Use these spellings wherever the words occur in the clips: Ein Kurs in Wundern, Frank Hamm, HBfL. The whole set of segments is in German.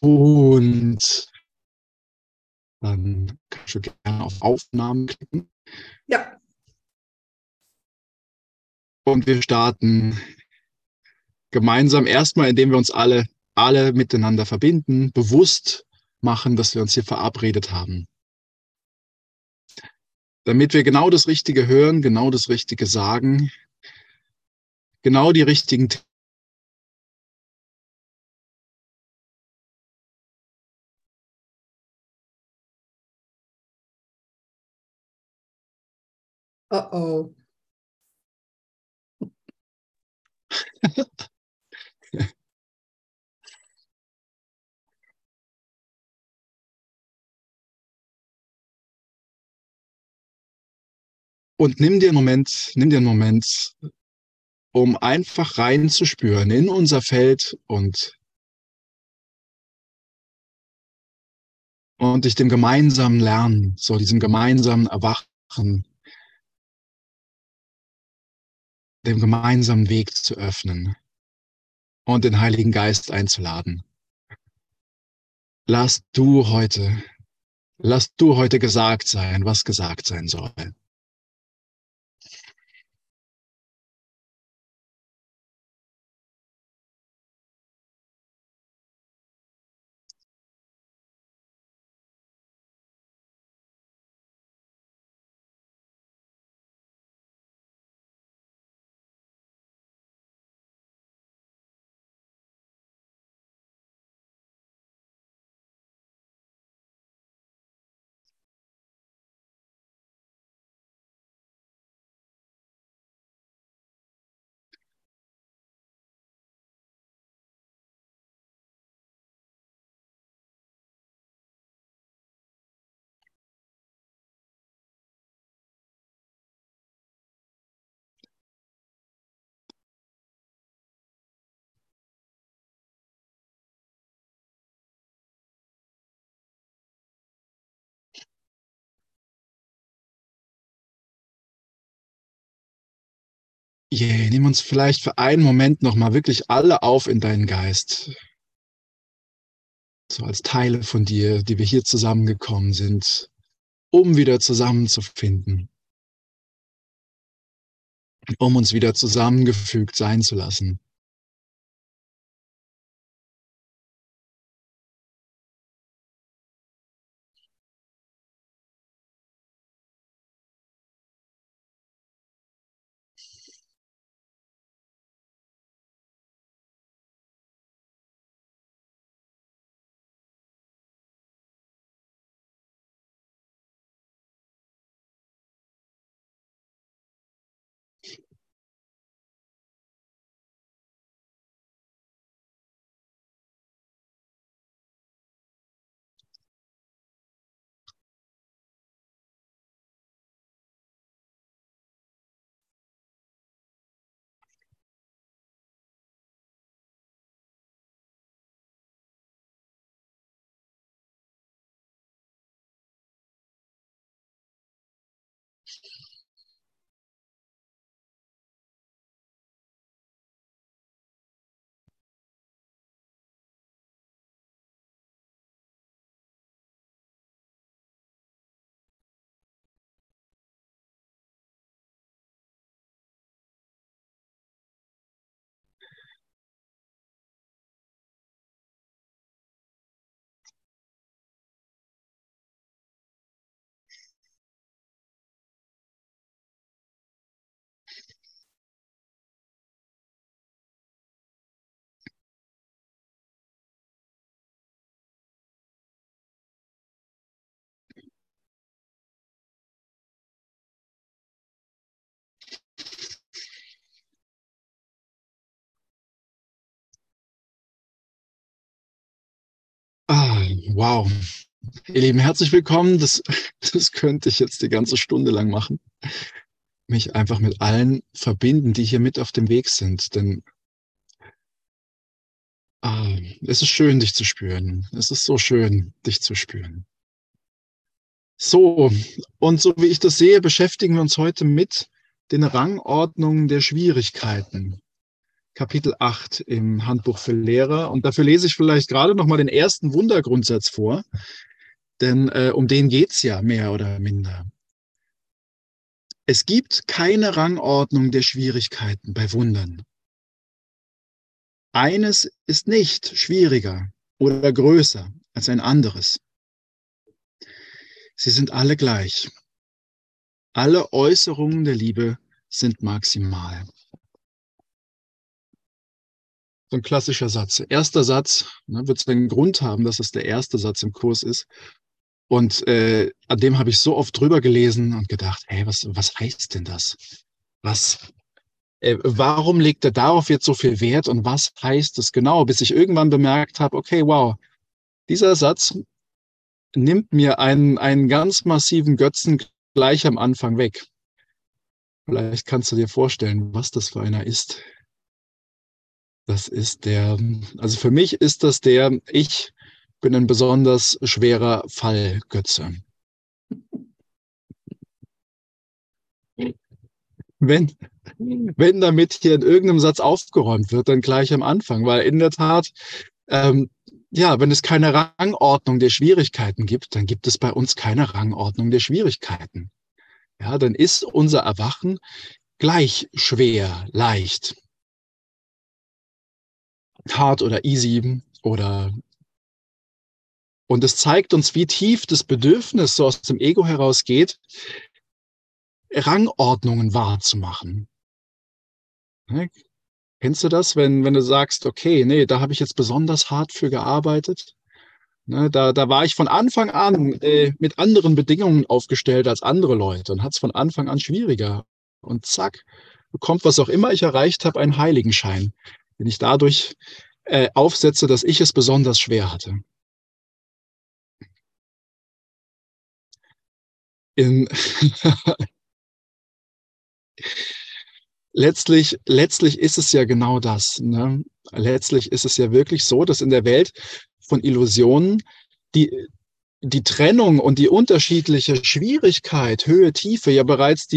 Und dann kannst du gerne auf Aufnahmen klicken. Ja. Und wir starten gemeinsam erstmal, indem wir uns alle miteinander verbinden, bewusst machen, dass wir uns hier verabredet haben. Damit wir genau das Richtige hören, genau das Richtige sagen, genau die richtigen Themen. Oh oh. Und nimm dir einen Moment, um einfach reinzuspüren in unser Feld und dich dem gemeinsamen Lernen, so diesem gemeinsamen Erwachen, dem gemeinsamen Weg zu öffnen und den Heiligen Geist einzuladen. Lass du heute gesagt sein, was gesagt sein soll. Yeah, nimm uns vielleicht für einen Moment nochmal wirklich alle auf in deinen Geist. So als Teile von dir, die wir hier zusammengekommen sind, um wieder zusammenzufinden. Um uns wieder zusammengefügt sein zu lassen. Wow, ihr Lieben, herzlich willkommen. Das könnte ich jetzt die ganze Stunde lang machen. Mich einfach mit allen verbinden, die hier mit auf dem Weg sind. Denn es ist schön, dich zu spüren. Es ist so schön, dich zu spüren. So, und so wie ich das sehe, beschäftigen wir uns heute mit den Rangordnungen der Schwierigkeiten. Kapitel 8 im Handbuch für Lehrer. Und dafür lese ich vielleicht gerade nochmal den ersten Wundergrundsatz vor, denn um den geht's ja mehr oder minder. Es gibt keine Rangordnung der Schwierigkeiten bei Wundern. Eines ist nicht schwieriger oder größer als ein anderes. Sie sind alle gleich. Alle Äußerungen der Liebe sind maximal. So ein klassischer Satz. Erster Satz, ne, wird seinen Grund haben, dass es der erste Satz im Kurs ist. Und an dem habe ich so oft drüber gelesen und gedacht, hey, was heißt denn das? Warum legt er darauf jetzt so viel Wert und was heißt es genau? Bis ich irgendwann bemerkt habe, okay, wow, dieser Satz nimmt mir einen ganz massiven Götzen gleich am Anfang weg. Vielleicht kannst du dir vorstellen, was das für einer ist. Das ist der, also für mich ist das der, ich bin ein besonders schwerer Fallgötze. Wenn damit hier in irgendeinem Satz aufgeräumt wird, dann gleich am Anfang, weil in der Tat, ja, wenn es keine Rangordnung der Schwierigkeiten gibt, dann gibt es bei uns keine Rangordnung der Schwierigkeiten. Ja, dann ist unser Erwachen gleich schwer, leicht. Hard oder easy oder, und es zeigt uns, wie tief das Bedürfnis so aus dem Ego herausgeht, Rangordnungen wahrzumachen. Ne? Kennst du das, wenn du sagst, okay, nee, da habe ich jetzt besonders hart für gearbeitet? Ne, da war ich von Anfang an mit anderen Bedingungen aufgestellt als andere Leute und hat es von Anfang an schwieriger. Und zack, bekommt, was auch immer ich erreicht habe, einen Heiligenschein, den ich dadurch aufsetze, dass ich es besonders schwer hatte. Letztlich ist es ja genau das. Ne? Letztlich ist es ja wirklich so, dass in der Welt von Illusionen die Trennung und die unterschiedliche Schwierigkeit, Höhe, Tiefe, ja bereits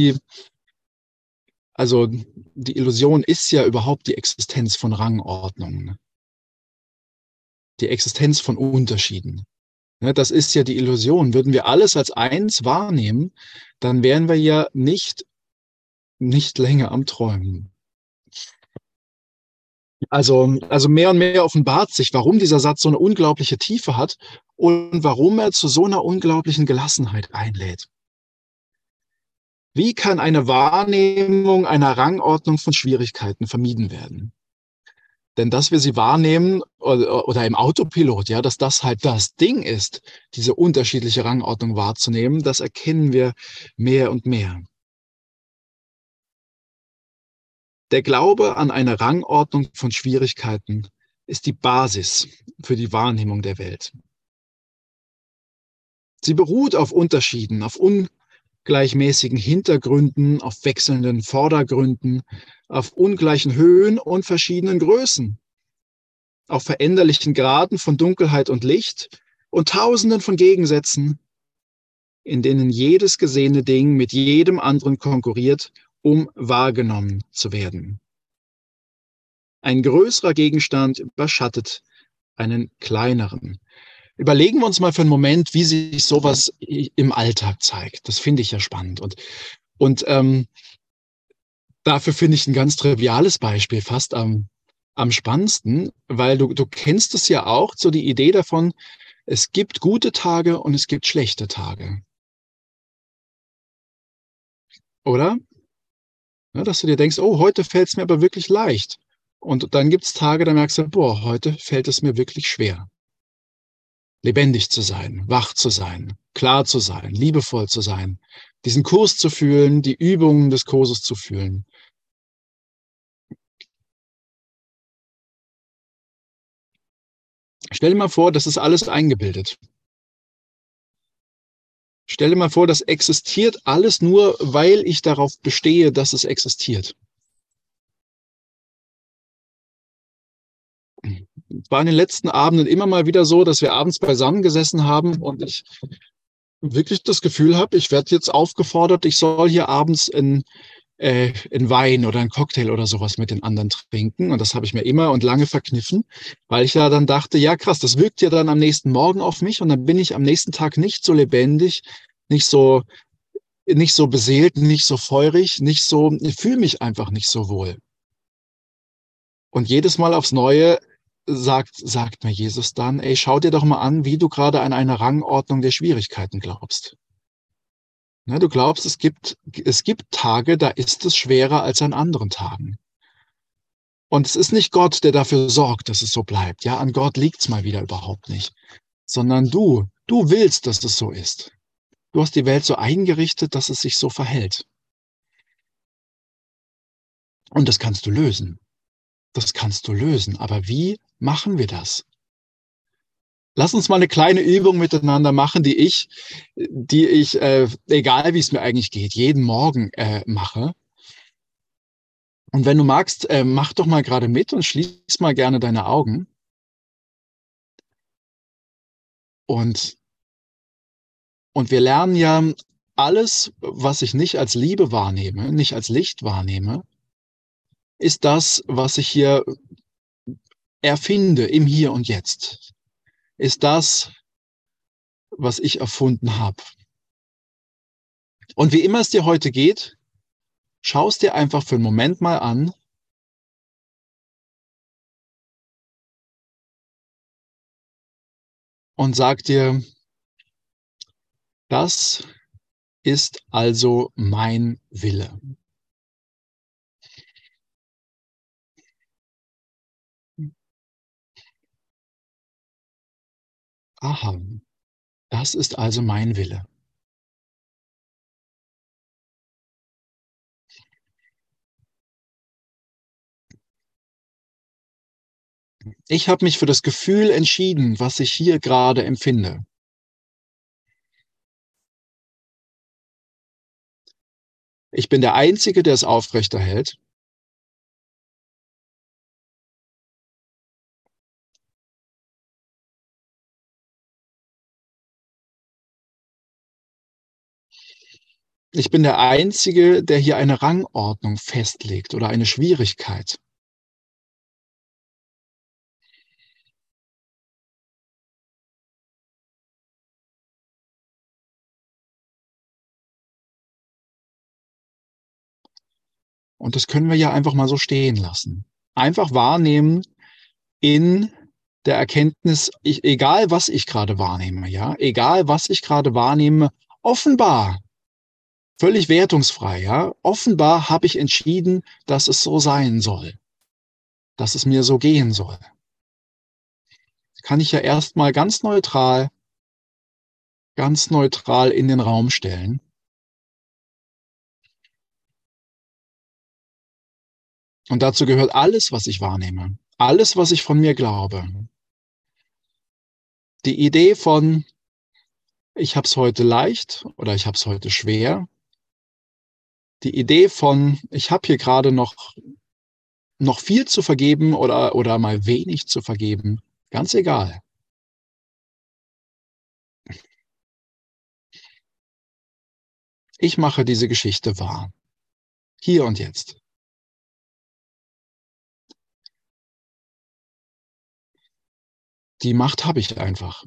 also die Illusion ist ja überhaupt die Existenz von Rangordnungen. Die Existenz von Unterschieden. Das ist ja die Illusion. Würden wir alles als eins wahrnehmen, dann wären wir ja nicht länger am Träumen. Also mehr und mehr offenbart sich, warum dieser Satz so eine unglaubliche Tiefe hat und warum er zu so einer unglaublichen Gelassenheit einlädt. Wie kann eine Wahrnehmung einer Rangordnung von Schwierigkeiten vermieden werden? Denn dass wir sie wahrnehmen oder im Autopilot, ja, dass das halt das Ding ist, diese unterschiedliche Rangordnung wahrzunehmen, das erkennen wir mehr und mehr. Der Glaube an eine Rangordnung von Schwierigkeiten ist die Basis für die Wahrnehmung der Welt. Sie beruht auf Unterschieden, auf ungleichmäßigen Hintergründen, auf wechselnden Vordergründen, auf ungleichen Höhen und verschiedenen Größen, auf veränderlichen Graden von Dunkelheit und Licht und Tausenden von Gegensätzen, in denen jedes gesehene Ding mit jedem anderen konkurriert, um wahrgenommen zu werden. Ein größerer Gegenstand überschattet einen kleineren. Überlegen wir uns mal für einen Moment, wie sich sowas im Alltag zeigt. Das finde ich ja spannend. Und dafür finde ich ein ganz triviales Beispiel fast am spannendsten, weil du kennst es ja auch, so die Idee davon, es gibt gute Tage und es gibt schlechte Tage. Oder? Ja, dass du dir denkst, oh, heute fällt es mir aber wirklich leicht. Und dann gibt es Tage, da merkst du, boah, heute fällt es mir wirklich schwer. Lebendig zu sein, wach zu sein, klar zu sein, liebevoll zu sein, diesen Kurs zu fühlen, die Übungen des Kurses zu fühlen. Stell dir mal vor, das ist alles eingebildet. Stell dir mal vor, das existiert alles nur, weil ich darauf bestehe, dass es existiert. Es war in den letzten Abenden immer mal wieder so, dass wir abends beisammen gesessen haben und ich wirklich das Gefühl habe, ich werde jetzt aufgefordert, ich soll hier abends einen Wein oder einen Cocktail oder sowas mit den anderen trinken. Und das habe ich mir immer und lange verkniffen, weil ich ja dann dachte, ja krass, das wirkt ja dann am nächsten Morgen auf mich und dann bin ich am nächsten Tag nicht so lebendig, nicht so beseelt, nicht so feurig, nicht so, ich fühle mich einfach nicht so wohl. Und jedes Mal aufs Neue sagt mir Jesus dann, ey, schau dir doch mal an, wie du gerade an eine Rangordnung der Schwierigkeiten glaubst. Ne, du glaubst, es gibt Tage, da ist es schwerer als an anderen Tagen. Und es ist nicht Gott, der dafür sorgt, dass es so bleibt. Ja, an Gott liegt's mal wieder überhaupt nicht. Sondern du willst, dass es so ist. Du hast die Welt so eingerichtet, dass es sich so verhält. Und das kannst du lösen. Das kannst du lösen. Aber wie machen wir das? Lass uns mal eine kleine Übung miteinander machen, die ich egal wie es mir eigentlich geht, jeden Morgen mache. Und wenn du magst, mach doch mal gerade mit und schließ mal gerne deine Augen. Und wir lernen ja, alles, was ich nicht als Liebe wahrnehme, nicht als Licht wahrnehme, ist das, was ich hier erfinde im Hier und Jetzt, ist das, was ich erfunden habe. Und wie immer es dir heute geht, schau es dir einfach für einen Moment mal an und sag dir, das ist also mein Wille. Aha, das ist also mein Wille. Ich habe mich für das Gefühl entschieden, was ich hier gerade empfinde. Ich bin der Einzige, der es aufrechterhält. Ich bin der Einzige, der hier eine Rangordnung festlegt oder eine Schwierigkeit. Und das können wir ja einfach mal so stehen lassen. Einfach wahrnehmen in der Erkenntnis, egal was ich gerade wahrnehme, ja, egal was ich gerade wahrnehme, offenbar. Völlig wertungsfrei, ja. Offenbar habe ich entschieden, dass es so sein soll. Dass es mir so gehen soll. Kann ich ja erstmal ganz neutral in den Raum stellen. Und dazu gehört alles, was ich wahrnehme. Alles, was ich von mir glaube. Die Idee von, ich habe es heute leicht oder ich habe es heute schwer. Die Idee von, ich habe hier gerade noch viel zu vergeben oder mal wenig zu vergeben, ganz egal. Ich mache diese Geschichte wahr. Hier und jetzt. Die Macht habe ich einfach.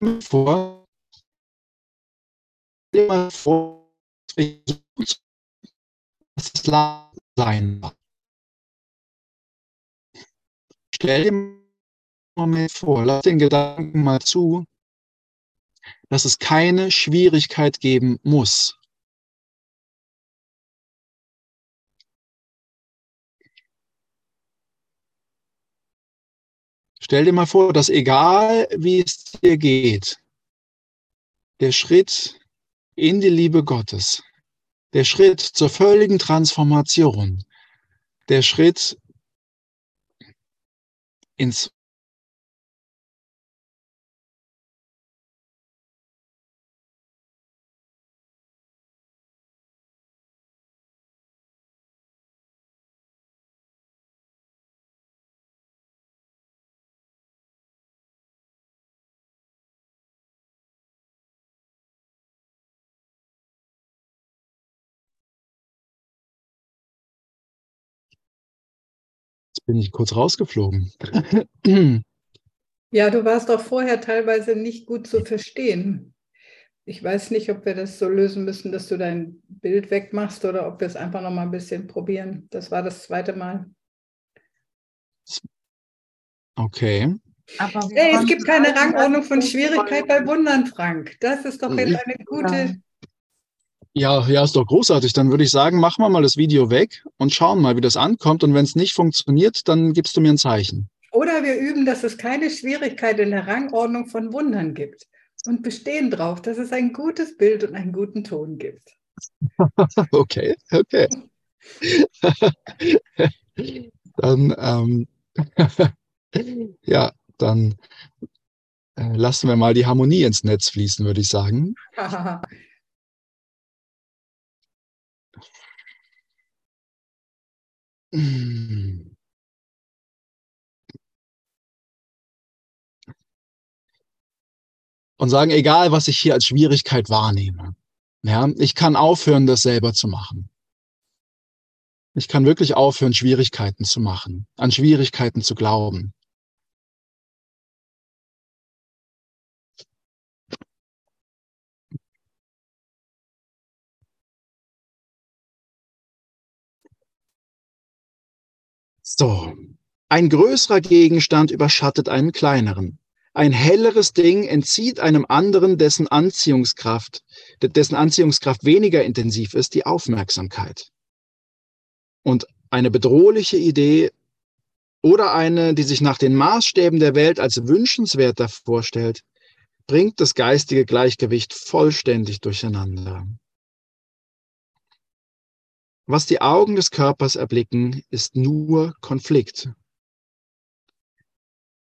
Stell dir mal vor, dass es leicht sein wird. Stell dir mal vor, lass den Gedanken mal zu, dass es keine Schwierigkeit geben muss. Stell dir mal vor, dass egal wie es dir geht, der Schritt in die Liebe Gottes der Schritt zur völligen Transformation, der Schritt ins Bin ich kurz rausgeflogen. Ja, du warst auch vorher teilweise nicht gut zu verstehen. Ich weiß nicht, ob wir das so lösen müssen, dass du dein Bild wegmachst oder ob wir es einfach noch mal ein bisschen probieren. Das war das zweite Mal. Okay. Aber hey, es gibt keine Rangordnung von Schwierigkeit bei Wundern, Frank. Das ist doch jetzt eine gute... Ja, ist doch großartig. Dann würde ich sagen, machen wir mal das Video weg und schauen mal, wie das ankommt. Und wenn es nicht funktioniert, dann gibst du mir ein Zeichen. Oder wir üben, dass es keine Schwierigkeit in der Rangordnung von Wundern gibt und bestehen darauf, dass es ein gutes Bild und einen guten Ton gibt. Okay. Dann, dann lassen wir mal die Harmonie ins Netz fließen, würde ich sagen. Und sagen, egal, was ich hier als Schwierigkeit wahrnehme, ja, ich kann aufhören, das selber zu machen. Ich kann wirklich aufhören, Schwierigkeiten zu machen, an Schwierigkeiten zu glauben. So, ein größerer Gegenstand überschattet einen kleineren. Ein helleres Ding entzieht einem anderen, dessen Anziehungskraft weniger intensiv ist, die Aufmerksamkeit. Und eine bedrohliche Idee oder eine, die sich nach den Maßstäben der Welt als wünschenswert vorstellt, bringt das geistige Gleichgewicht vollständig durcheinander. Was die Augen des Körpers erblicken, ist nur Konflikt.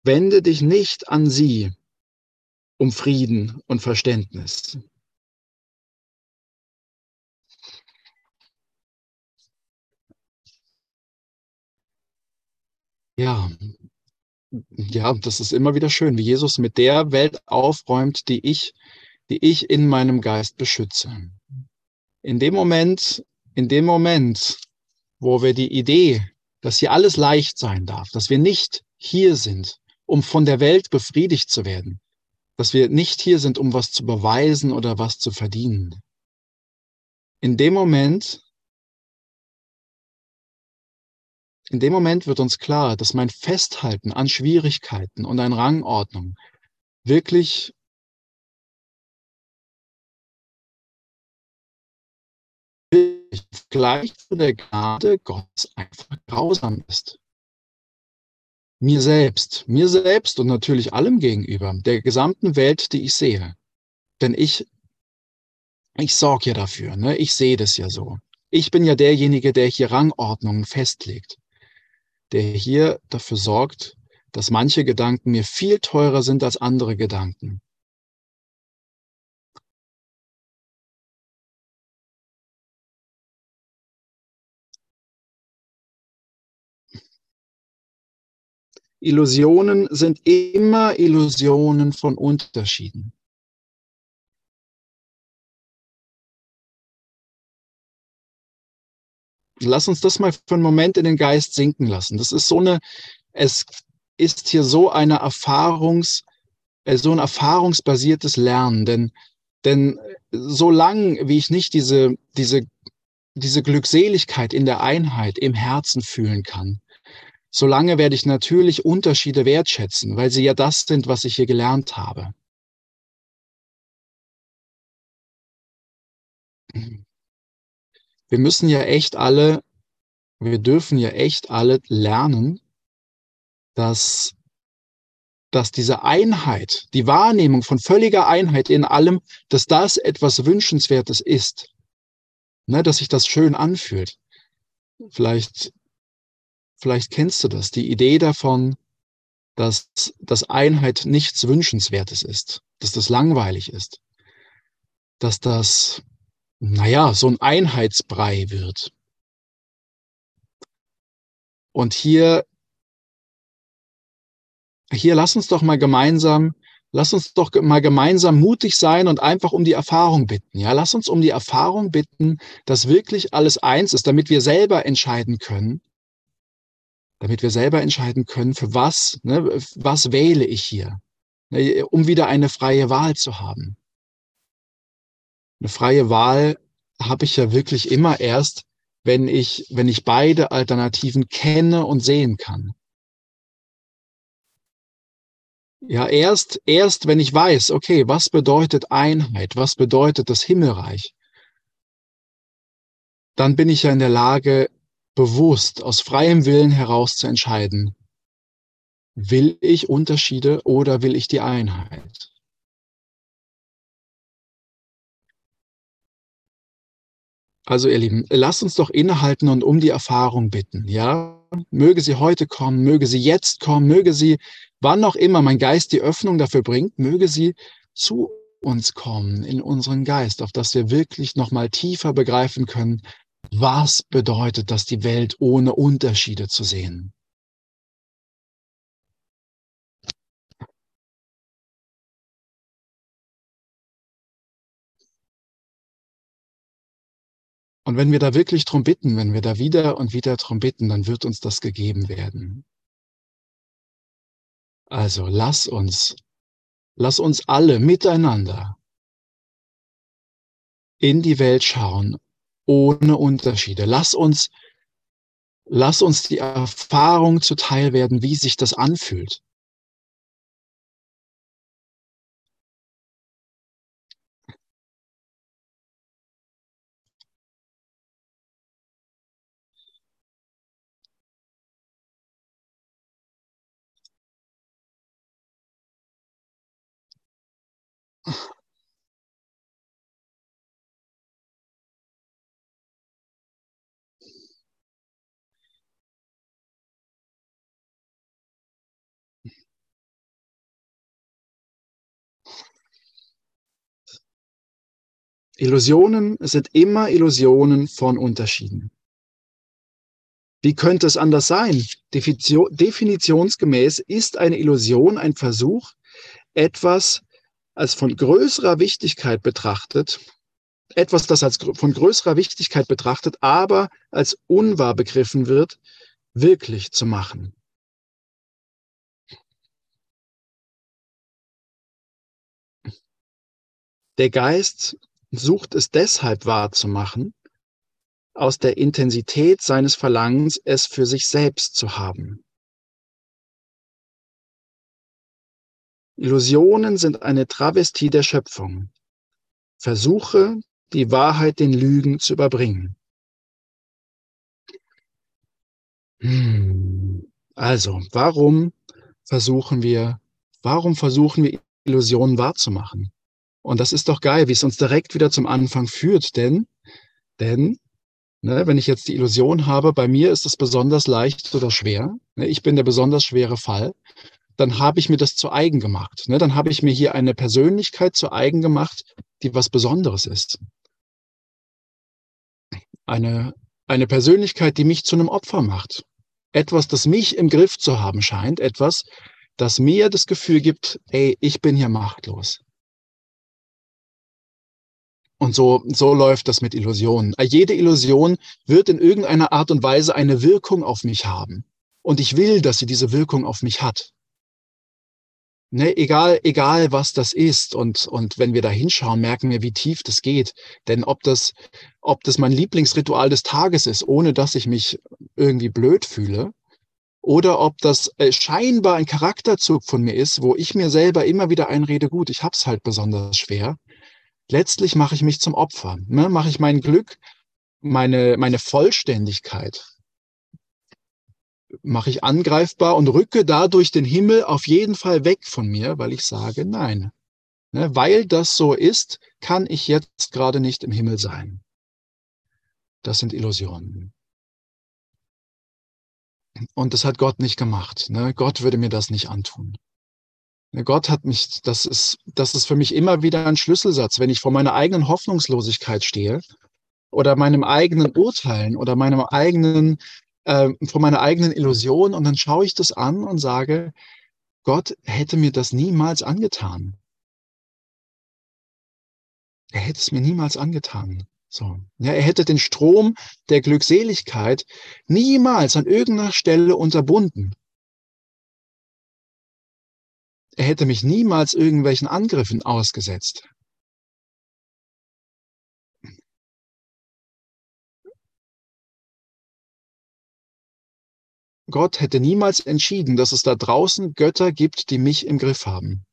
Wende dich nicht an sie um Frieden und Verständnis. Ja, das ist immer wieder schön, wie Jesus mit der Welt aufräumt, die ich in meinem Geist beschütze. In dem Moment, wo wir die Idee, dass hier alles leicht sein darf, dass wir nicht hier sind, um von der Welt befriedigt zu werden, dass wir nicht hier sind, um was zu beweisen oder was zu verdienen. In dem Moment wird uns klar, dass mein Festhalten an Schwierigkeiten und an Rangordnung wirklich gleich zu der Gnade Gottes einfach grausam ist. Mir selbst und natürlich allem gegenüber, der gesamten Welt, die ich sehe. Denn ich sorge ja dafür, ne? Ich sehe das ja so. Ich bin ja derjenige, der hier Rangordnungen festlegt, der hier dafür sorgt, dass manche Gedanken mir viel teurer sind als andere Gedanken. Illusionen sind immer Illusionen von Unterschieden. Lass uns das mal für einen Moment in den Geist sinken lassen. Es ist hier so ein erfahrungsbasiertes Lernen, denn solange wie ich nicht diese Glückseligkeit in der Einheit im Herzen fühlen kann, solange werde ich natürlich Unterschiede wertschätzen, weil sie ja das sind, was ich hier gelernt habe. Wir dürfen ja echt alle lernen, dass diese Einheit, die Wahrnehmung von völliger Einheit in allem, dass das etwas Wünschenswertes ist. ne, dass sich das schön anfühlt. Vielleicht kennst du das, die Idee davon, dass Einheit nichts Wünschenswertes ist, dass das langweilig ist, dass das, naja, so ein Einheitsbrei wird. Und hier lass uns doch mal gemeinsam mutig sein und einfach um die Erfahrung bitten. Ja, lass uns um die Erfahrung bitten, dass wirklich alles eins ist, damit wir selber entscheiden können, für was, ne, was wähle ich hier, ne, um wieder eine freie Wahl zu haben. Eine freie Wahl habe ich ja wirklich immer erst, wenn ich beide Alternativen kenne und sehen kann. Ja, erst wenn ich weiß, okay, was bedeutet Einheit, was bedeutet das Himmelreich, dann bin ich ja in der Lage, bewusst aus freiem Willen heraus zu entscheiden, will ich Unterschiede oder will ich die Einheit? Also ihr Lieben, lasst uns doch innehalten und um die Erfahrung bitten, ja? Möge sie heute kommen, möge sie jetzt kommen, möge sie, wann auch immer mein Geist die Öffnung dafür bringt, möge sie zu uns kommen, in unseren Geist, auf dass wir wirklich nochmal tiefer begreifen können, was bedeutet das, die Welt ohne Unterschiede zu sehen. Und wenn wir da wirklich drum bitten, wenn wir da wieder und wieder drum bitten, dann wird uns das gegeben werden. Also lass uns alle miteinander in die Welt schauen, ohne Unterschiede. Lass uns die Erfahrung zuteil werden, wie sich das anfühlt. Illusionen sind immer Illusionen von Unterschieden. Wie könnte es anders sein? Definitionsgemäß ist eine Illusion ein Versuch, etwas als von größerer Wichtigkeit betrachtet, aber als unwahr begriffen wird, wirklich zu machen. Der Geist sucht es deshalb wahrzumachen, aus der Intensität seines Verlangens, es für sich selbst zu haben. Illusionen sind eine Travestie der Schöpfung, Versuche, die Wahrheit den Lügen zu überbringen. Also, warum versuchen wir Illusionen wahrzumachen? Und das ist doch geil, wie es uns direkt wieder zum Anfang führt, denn wenn ich jetzt die Illusion habe, bei mir ist es besonders leicht oder schwer, ne, ich bin der besonders schwere Fall, dann habe ich mir das zu eigen gemacht. Ne, dann habe ich mir hier eine Persönlichkeit zu eigen gemacht, die was Besonderes ist. Eine Persönlichkeit, die mich zu einem Opfer macht. Etwas, das mich im Griff zu haben scheint, etwas, das mir das Gefühl gibt, ey, ich bin hier machtlos. Und so läuft das mit Illusionen. Jede Illusion wird in irgendeiner Art und Weise eine Wirkung auf mich haben. Und ich will, dass sie diese Wirkung auf mich hat. Ne, egal was das ist. Und wenn wir da hinschauen, merken wir, wie tief das geht. Denn ob das mein Lieblingsritual des Tages ist, ohne dass ich mich irgendwie blöd fühle, oder ob das scheinbar ein Charakterzug von mir ist, wo ich mir selber immer wieder einrede, gut, ich hab's halt besonders schwer. Letztlich mache ich mich zum Opfer, ne? Mache ich mein Glück, meine Vollständigkeit, mache ich angreifbar und rücke dadurch den Himmel auf jeden Fall weg von mir, weil ich sage, nein. Ne? Weil das so ist, kann ich jetzt gerade nicht im Himmel sein. das sind Illusionen. Und das hat Gott nicht gemacht. Ne? Gott würde mir das nicht antun. Gott hat mich, das ist für mich immer wieder ein Schlüsselsatz, wenn ich vor meiner eigenen Hoffnungslosigkeit stehe oder meinem eigenen Urteilen oder meinem eigenen, vor meiner eigenen Illusion, und dann schaue ich das an und sage, Gott hätte mir das niemals angetan. Er hätte es mir niemals angetan. So. Ja, er hätte den Strom der Glückseligkeit niemals an irgendeiner Stelle unterbunden. Er hätte mich niemals irgendwelchen Angriffen ausgesetzt. Gott hätte niemals entschieden, dass es da draußen Götter gibt, die mich im Griff haben.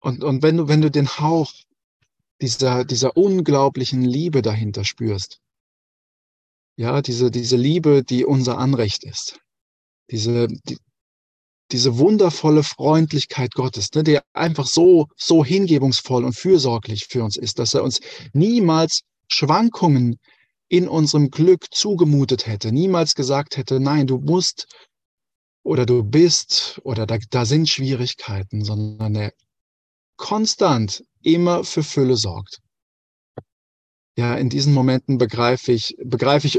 Und wenn du den Hauch dieser unglaublichen Liebe dahinter spürst, ja, diese Liebe, die unser Anrecht ist, diese wundervolle Freundlichkeit Gottes, ne, der einfach so hingebungsvoll und fürsorglich für uns ist, dass er uns niemals Schwankungen in unserem Glück zugemutet hätte, niemals gesagt hätte, nein, du musst oder du bist oder da sind Schwierigkeiten, sondern er konstant immer für Fülle sorgt. Ja, in diesen Momenten begreife ich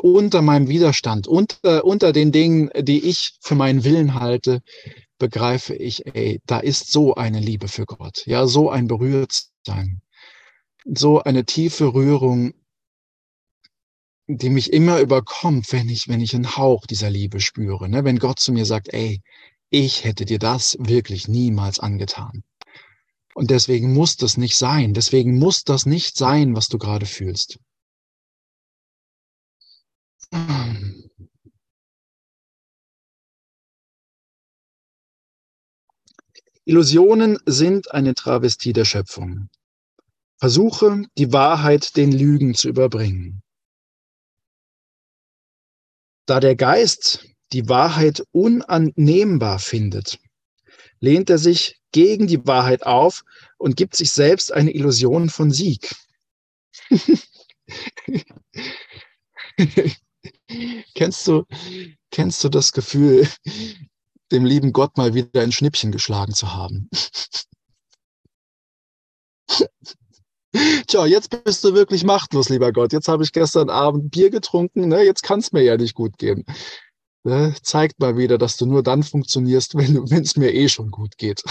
unter meinem Widerstand, unter den Dingen, die ich für meinen Willen halte, begreife ich, ey, da ist so eine Liebe für Gott, ja, so ein Berührtsein, so eine tiefe Rührung, die mich immer überkommt, wenn ich einen Hauch dieser Liebe spüre, ne? Wenn Gott zu mir sagt, ey, ich hätte dir das wirklich niemals angetan. Und deswegen muss das nicht sein. Deswegen muss das nicht sein, was du gerade fühlst. Illusionen sind eine Travestie der Schöpfung. Versuche, die Wahrheit den Lügen zu überbringen. Da der Geist die Wahrheit unannehmbar findet, lehnt er sich gegen die Wahrheit auf und gibt sich selbst eine Illusion von Sieg. Kennst du das Gefühl, dem lieben Gott mal wieder ein Schnippchen geschlagen zu haben? Tja, jetzt bist du wirklich machtlos, lieber Gott. Jetzt habe ich gestern Abend Bier getrunken, ne? Jetzt kann es mir ja nicht gut gehen. Ne? Zeigt mal wieder, dass du nur dann funktionierst, wenn es mir eh schon gut geht.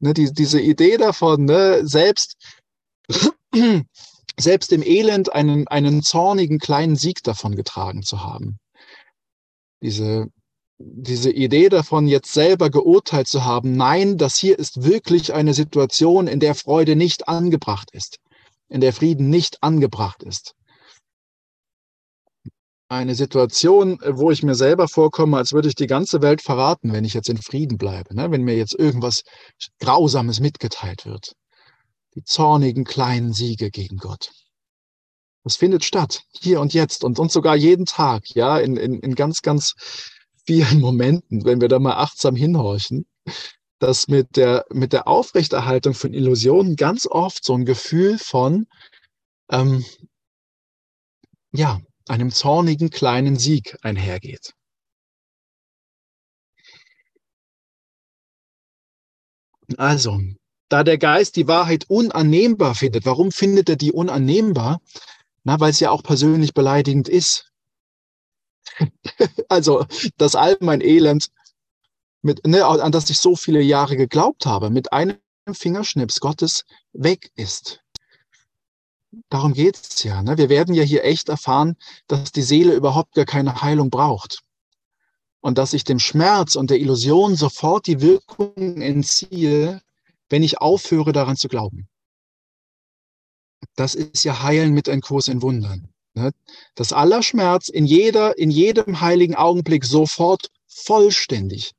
Ne? Diese Idee davon, ne? Selbst im Elend einen zornigen kleinen Sieg davon getragen zu haben. Diese Idee davon, jetzt selber geurteilt zu haben, nein, das hier ist wirklich eine Situation, in der Freude nicht angebracht ist, in der Frieden nicht angebracht ist. Eine Situation, wo ich mir selber vorkomme, als würde ich die ganze Welt verraten, wenn ich jetzt in Frieden bleibe, ne? Wenn mir jetzt irgendwas Grausames mitgeteilt wird. Die zornigen kleinen Siege gegen Gott. Das findet statt, hier und jetzt und sogar jeden Tag, ja, in ganz, ganz vielen Momenten, wenn wir da mal achtsam hinhorchen, dass mit der Aufrechterhaltung von Illusionen ganz oft so ein Gefühl von einem zornigen kleinen Sieg einhergeht. Also, da der Geist die Wahrheit unannehmbar findet, warum findet er die unannehmbar? Na, weil es ja auch persönlich beleidigend ist. Also, dass all mein Elend, an das ich so viele Jahre geglaubt habe, mit einem Fingerschnips Gottes weg ist. Darum geht es ja. Ne? Wir werden ja hier echt erfahren, dass die Seele überhaupt gar keine Heilung braucht. Und dass ich dem Schmerz und der Illusion sofort die Wirkung entziehe, wenn ich aufhöre, daran zu glauben. Das ist ja Heilen mit Ein Kurs in Wundern. Dass aller Schmerz in jedem heiligen Augenblick sofort vollständig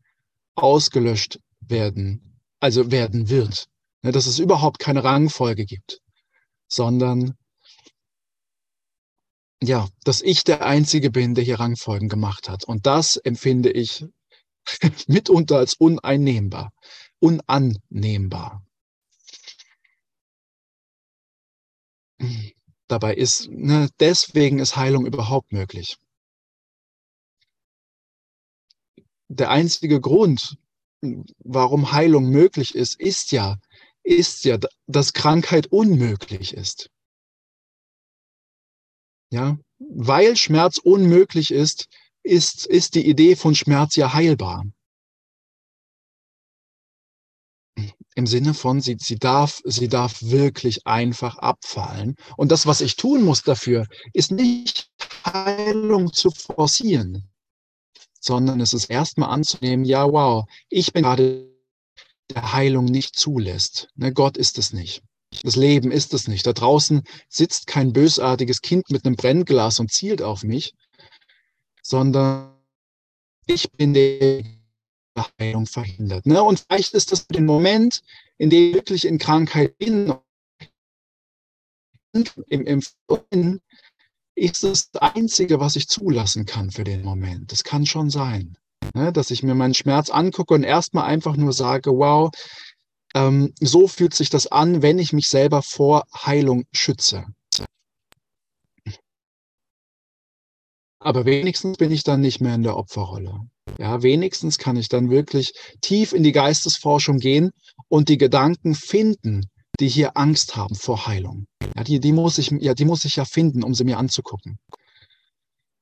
ausgelöscht werden, also werden wird. Dass es überhaupt keine Rangfolge gibt, sondern ja, dass ich der Einzige bin, der hier Rangfolgen gemacht hat. Und das empfinde ich mitunter als uneinnehmbar, unannehmbar. Dabei ist, deswegen ist Heilung überhaupt möglich. Der einzige Grund, warum Heilung möglich ist, ist ja, dass Krankheit unmöglich ist. Ja? Weil Schmerz unmöglich ist die Idee von Schmerz ja heilbar. Im Sinne von, sie darf wirklich einfach abfallen. Und das, was ich tun muss dafür, ist nicht Heilung zu forcieren, sondern es ist erstmal anzunehmen, ja, wow, ich bin gerade der Heilung nicht zulässt. Gott ist es nicht. Das Leben ist es nicht. Da draußen sitzt kein bösartiges Kind mit einem Brennglas und zielt auf mich, sondern ich bin der Heilung verhindert. Und vielleicht ist das der Moment, in dem ich wirklich in Krankheit bin. Im ist das Einzige, was ich zulassen kann für den Moment. Das kann schon sein, dass ich mir meinen Schmerz angucke und erstmal einfach nur sage, wow, so fühlt sich das an, wenn ich mich selber vor Heilung schütze. Aber wenigstens bin ich dann nicht mehr in der Opferrolle. Ja, wenigstens kann ich dann wirklich tief in die Geistesforschung gehen und die Gedanken finden, die hier Angst haben vor Heilung. Ja, die muss ich ja finden, um sie mir anzugucken.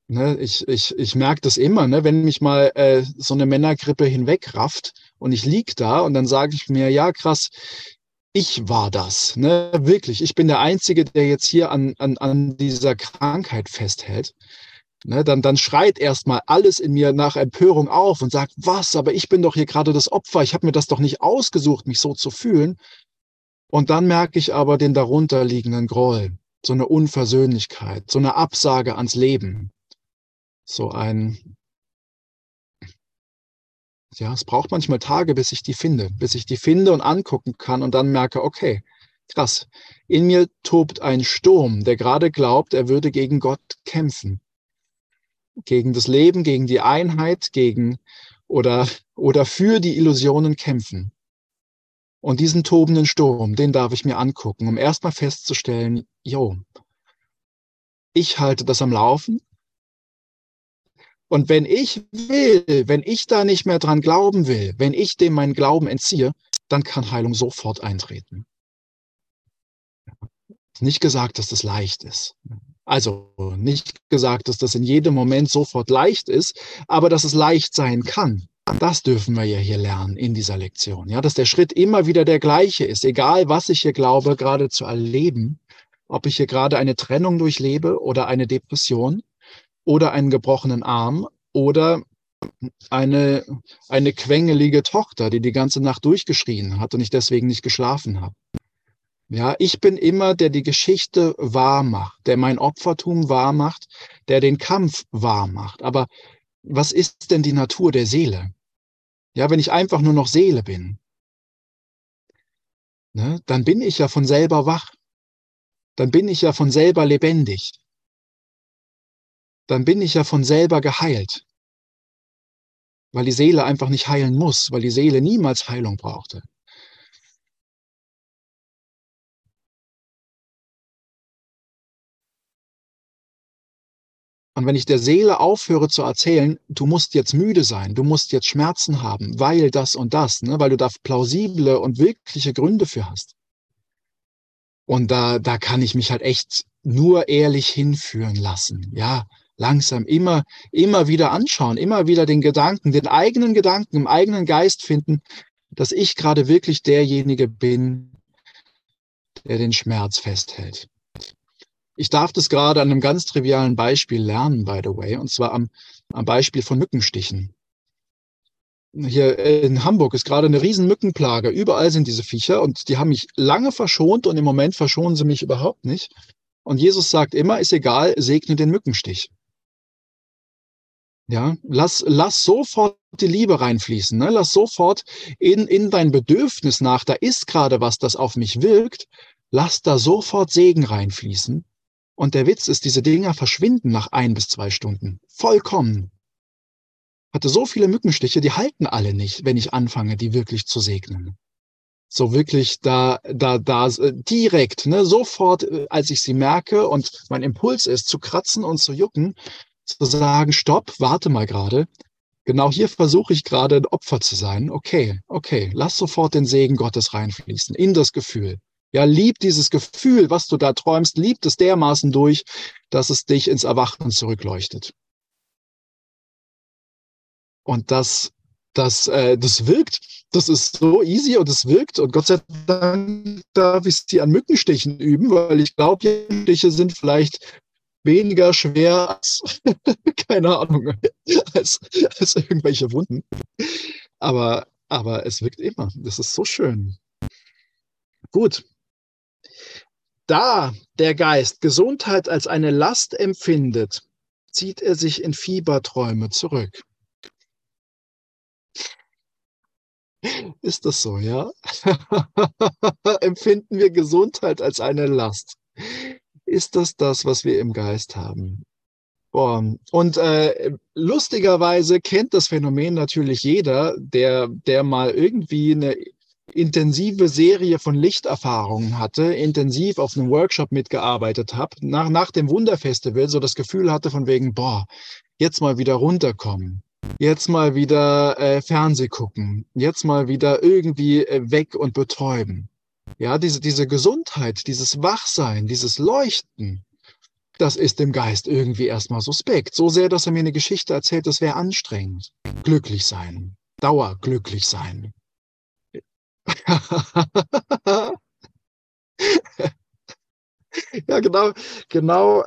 Ich merke das immer, wenn mich mal so eine Männergrippe hinwegrafft und ich liege da und dann sage ich mir, ja krass, ich war das, wirklich, ich bin der Einzige, der jetzt hier an dieser Krankheit festhält. Dann schreit erstmal alles in mir nach Empörung auf und sagt, was, aber ich bin doch hier gerade das Opfer, ich habe mir das doch nicht ausgesucht, mich so zu fühlen. Und dann merke ich aber den darunterliegenden Groll, so eine Unversöhnlichkeit, so eine Absage ans Leben. Es braucht manchmal Tage, bis ich die finde und angucken kann und dann merke, okay, krass, in mir tobt ein Sturm, der gerade glaubt, er würde gegen Gott kämpfen. Gegen das Leben, gegen die Einheit, oder für die Illusionen kämpfen. Und diesen tobenden Sturm, den darf ich mir angucken, um erstmal festzustellen, ich halte das am Laufen. Und wenn ich will, wenn ich da nicht mehr dran glauben will, wenn ich dem meinen Glauben entziehe, dann kann Heilung sofort eintreten. Nicht gesagt, dass das leicht ist. Also nicht gesagt, dass das in jedem Moment sofort leicht ist, aber dass es leicht sein kann. Das dürfen wir ja hier lernen in dieser Lektion. Ja, dass der Schritt immer wieder der gleiche ist, egal was ich hier glaube, gerade zu erleben, ob ich hier gerade eine Trennung durchlebe oder eine Depression, oder einen gebrochenen Arm oder eine quengelige Tochter, die ganze Nacht durchgeschrien hat und ich deswegen nicht geschlafen habe. Ja, ich bin immer der die Geschichte wahr macht, der mein Opfertum wahr macht, der den Kampf wahr macht. Aber was ist denn die Natur der Seele? Ja, wenn ich einfach nur noch Seele bin, dann bin ich ja von selber wach. Dann bin ich ja von selber lebendig. Dann bin ich ja von selber geheilt, weil die Seele einfach nicht heilen muss, weil die Seele niemals Heilung brauchte. Und wenn ich der Seele aufhöre zu erzählen, du musst jetzt müde sein, du musst jetzt Schmerzen haben, weil das und das, weil du da plausible und wirkliche Gründe für hast. Und da kann ich mich halt echt nur ehrlich hinführen lassen, ja. Langsam immer wieder anschauen, immer wieder den eigenen Gedanken im eigenen Geist finden, dass ich gerade wirklich derjenige bin, der den Schmerz festhält. Ich darf das gerade an einem ganz trivialen Beispiel lernen, by the way, und zwar am Beispiel von Mückenstichen. Hier in Hamburg ist gerade eine riesen Mückenplage. Überall sind diese Viecher und die haben mich lange verschont und im Moment verschonen sie mich überhaupt nicht. Und Jesus sagt immer, ist egal, segne den Mückenstich. Ja, lass sofort die Liebe reinfließen, ne? Lass sofort in dein Bedürfnis nach, da ist gerade was, das auf mich wirkt, lass da sofort Segen reinfließen. Und der Witz ist, diese Dinger verschwinden nach 1 bis 2 Stunden. Vollkommen. Hatte so viele Mückenstiche, die halten alle nicht, wenn ich anfange, die wirklich zu segnen. So wirklich da direkt, ne, sofort, als ich sie merke und mein Impuls ist, zu kratzen und zu jucken, zu sagen, stopp, warte mal gerade. Genau hier versuche ich gerade ein Opfer zu sein. Okay, lass sofort den Segen Gottes reinfließen in das Gefühl. Ja, lieb dieses Gefühl, was du da träumst, lieb es dermaßen durch, dass es dich ins Erwachen zurückleuchtet. Und das wirkt, das ist so easy und es wirkt. Und Gott sei Dank darf ich sie an Mückenstichen üben, weil ich glaube, Mückenstiche sind vielleicht weniger schwer als, keine Ahnung, als irgendwelche Wunden. Aber es wirkt immer. Das ist so schön. Gut. Da der Geist Gesundheit als eine Last empfindet, zieht er sich in Fieberträume zurück. Ist das so, ja? Empfinden wir Gesundheit als eine Last? Ist das, was wir im Geist haben? Boah. Und lustigerweise kennt das Phänomen natürlich jeder, der mal irgendwie eine intensive Serie von Lichterfahrungen hatte, intensiv auf einem Workshop mitgearbeitet habe, nach dem Wunderfestival so das Gefühl hatte von wegen, boah, jetzt mal wieder runterkommen. Jetzt mal wieder Fernseh gucken, jetzt mal wieder irgendwie weg und betäuben. Ja, diese Gesundheit, dieses Wachsein, dieses Leuchten, das ist dem Geist irgendwie erstmal suspekt. So sehr, dass er mir eine Geschichte erzählt, das wäre anstrengend. Glücklich sein, dauerglücklich sein. Ja, genau.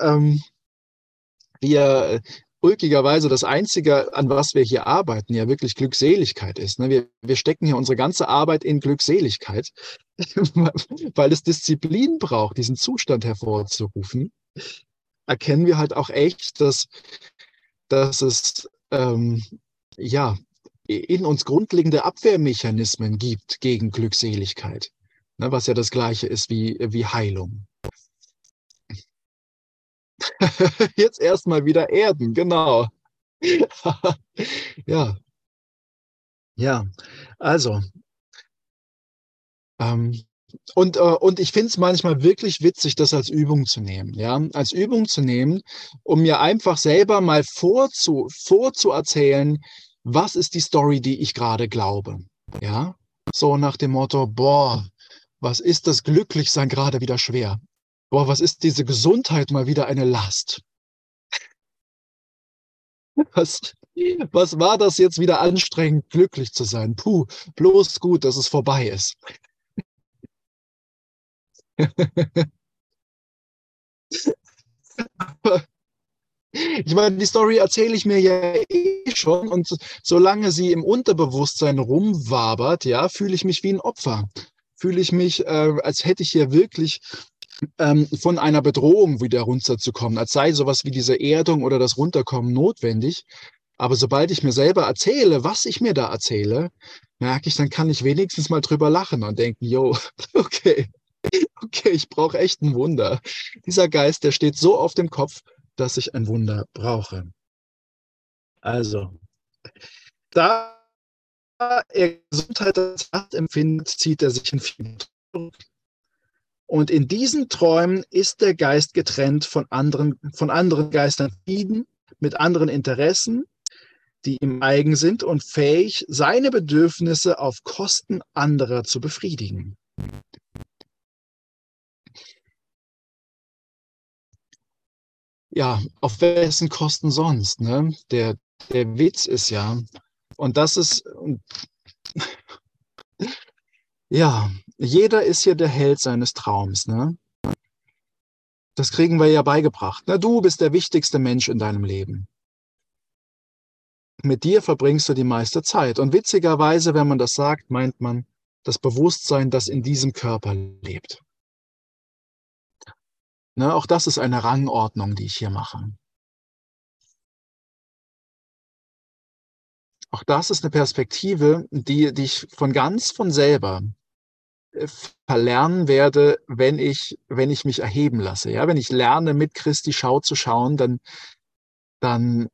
Ulkigerweise das Einzige, an was wir hier arbeiten, ja wirklich Glückseligkeit ist. Ne? Wir stecken hier unsere ganze Arbeit in Glückseligkeit, weil es Disziplin braucht, diesen Zustand hervorzurufen. Erkennen wir halt auch echt, dass es in uns grundlegende Abwehrmechanismen gibt gegen Glückseligkeit, ne? Was ja das Gleiche ist wie Heilung. Jetzt erstmal wieder erden, genau. Ja. Also. Und ich finde es manchmal wirklich witzig, das als Übung zu nehmen, ja, als Übung zu nehmen, um mir einfach selber mal vorzuerzählen, was ist die Story, die ich gerade glaube, ja, so nach dem Motto, boah, was ist das Glücklichsein gerade wieder schwer? Boah, was ist diese Gesundheit mal wieder eine Last? Was war das jetzt wieder anstrengend, glücklich zu sein? Puh, bloß gut, dass es vorbei ist. Ich meine, die Story erzähle ich mir ja schon und solange sie im Unterbewusstsein rumwabert, ja, fühle ich mich wie ein Opfer. Fühle ich mich, als hätte ich hier wirklich von einer Bedrohung wieder runterzukommen, als sei sowas wie diese Erdung oder das Runterkommen notwendig. Aber sobald ich mir selber erzähle, was ich mir da erzähle, merke ich, dann kann ich wenigstens mal drüber lachen und denken, jo, okay, ich brauche echt ein Wunder. Dieser Geist, der steht so auf dem Kopf, dass ich ein Wunder brauche. Also, da er Gesundheit als Last empfindet, zieht er sich in Fieber zurück. Und in diesen Träumen ist der Geist getrennt von anderen Geistern, mit anderen Interessen, die ihm eigen sind und fähig, seine Bedürfnisse auf Kosten anderer zu befriedigen. Ja, auf wessen Kosten sonst, ne? Der Witz ist ja, und das ist... Ja, jeder ist hier der Held seines Traums, ne? Das kriegen wir ja beigebracht. Na, du bist der wichtigste Mensch in deinem Leben. Mit dir verbringst du die meiste Zeit. Und witzigerweise, wenn man das sagt, meint man das Bewusstsein, das in diesem Körper lebt. Ne, auch das ist eine Rangordnung, die ich hier mache. Auch das ist eine Perspektive, die ich von selber verlernen werde, wenn ich mich erheben lasse. Ja? Wenn ich lerne, mit Christi Schau zu schauen, dann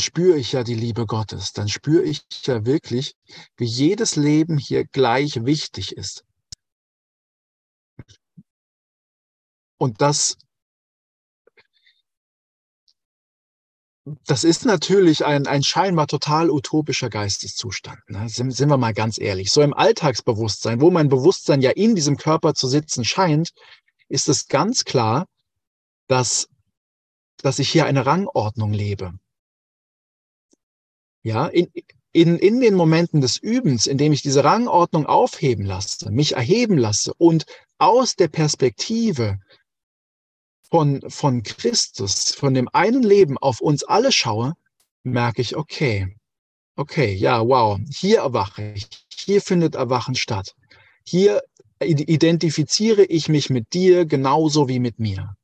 spüre ich ja die Liebe Gottes. Dann spüre ich ja wirklich, wie jedes Leben hier gleich wichtig ist. Und das ist natürlich ein scheinbar total utopischer Geisteszustand, ne? Sind wir mal ganz ehrlich. So im Alltagsbewusstsein, wo mein Bewusstsein ja in diesem Körper zu sitzen scheint, ist es ganz klar, dass ich hier eine Rangordnung lebe. Ja, in den Momenten des Übens, in dem ich diese Rangordnung aufheben lasse, mich erheben lasse und aus der Perspektive von Christus, von dem einen Leben auf uns alle schaue, merke ich, okay, ja, wow, hier erwache ich, hier findet Erwachen statt. Hier identifiziere ich mich mit dir genauso wie mit mir.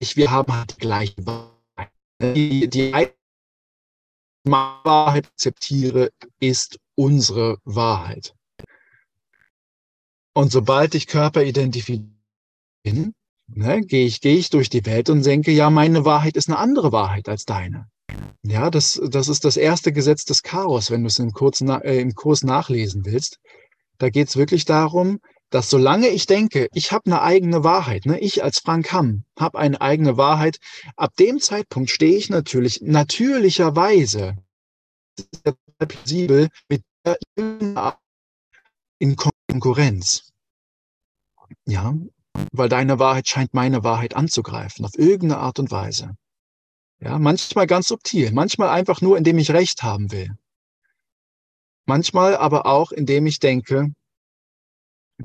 Wir haben halt die gleiche Wahrheit. Die Wahrheit akzeptiere, ist unsere Wahrheit. Und sobald ich Körper identifiziere, ne, gehe ich durch die Welt und denke, ja, meine Wahrheit ist eine andere Wahrheit als deine. Ja, das ist das erste Gesetz des Chaos, wenn du es im Kurs nachlesen willst. Da geht es wirklich darum, dass solange ich denke, ich habe eine eigene Wahrheit, ne? Ich als Frank Hamm habe eine eigene Wahrheit, ab dem Zeitpunkt stehe ich natürlicherweise mit in Konkurrenz. Ja, weil deine Wahrheit scheint meine Wahrheit anzugreifen, auf irgendeine Art und Weise. Ja, manchmal ganz subtil, manchmal einfach nur, indem ich Recht haben will. Manchmal aber auch, indem ich denke,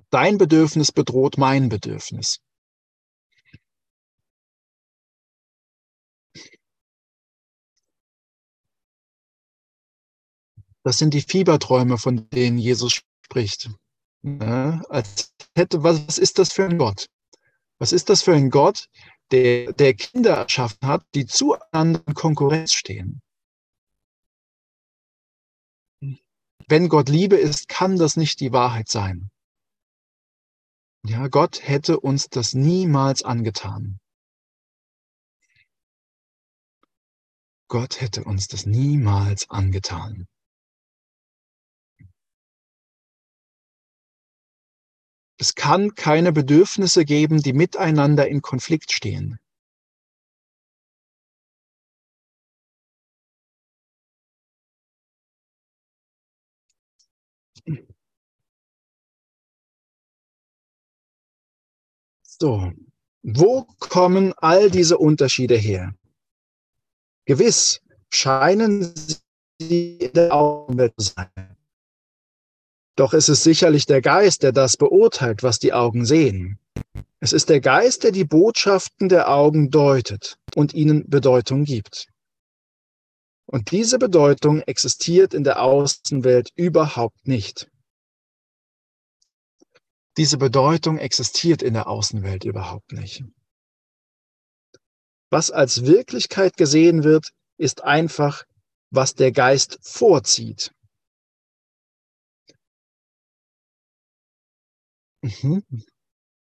dein Bedürfnis bedroht mein Bedürfnis. Das sind die Fieberträume, von denen Jesus spricht. Ja, was ist das für ein Gott? Was ist das für ein Gott, der Kinder erschaffen hat, die zueinander in Konkurrenz stehen? Wenn Gott Liebe ist, kann das nicht die Wahrheit sein. Ja, Gott hätte uns das niemals angetan. Gott hätte uns das niemals angetan. Es kann keine Bedürfnisse geben, die miteinander in Konflikt stehen. So, wo kommen all diese Unterschiede her? Gewiss scheinen sie in der Augenwelt zu sein. Doch es ist sicherlich der Geist, der das beurteilt, was die Augen sehen. Es ist der Geist, der die Botschaften der Augen deutet und ihnen Bedeutung gibt. Und diese Bedeutung existiert in der Außenwelt überhaupt nicht. Diese Bedeutung existiert in der Außenwelt überhaupt nicht. Was als Wirklichkeit gesehen wird, ist einfach, was der Geist vorzieht. Das